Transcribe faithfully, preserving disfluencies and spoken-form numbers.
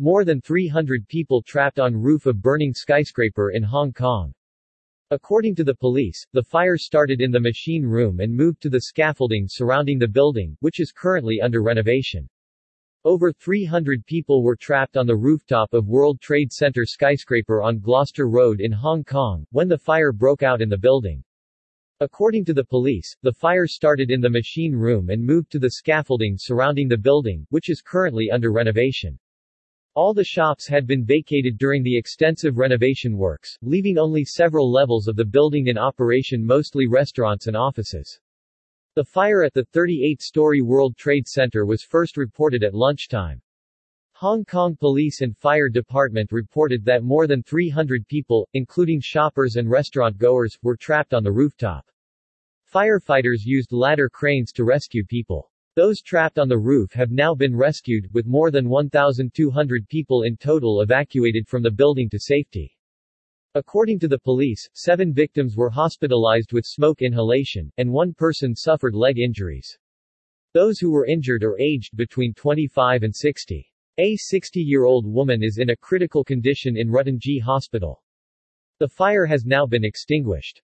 More than three hundred people trapped on roof of burning skyscraper in Hong Kong. According to the police, the fire started in the machine room and moved to the scaffolding surrounding the building, which is currently under renovation. Over three hundred people were trapped on the rooftop of World Trade Center skyscraper on Gloucester Road in Hong Kong, when the fire broke out in the building. According to the police, the fire started in the machine room and moved to the scaffolding surrounding the building, which is currently under renovation. All the shops had been vacated during the extensive renovation works, leaving only several levels of the building in operation, mostly restaurants and offices. The fire at the thirty-eight-story World Trade Center was first reported at lunchtime. Hong Kong Police and Fire Department reported that more than three hundred people, including shoppers and restaurant goers, were trapped on the rooftop. Firefighters used ladder cranes to rescue people. Those trapped on the roof have now been rescued, with more than one thousand two hundred people in total evacuated from the building to safety. According to the police, seven victims were hospitalized with smoke inhalation, and one person suffered leg injuries. Those who were injured are aged between twenty-five and sixty. A sixty-year-old woman is in a critical condition in Ruttonjee Hospital. The fire has now been extinguished.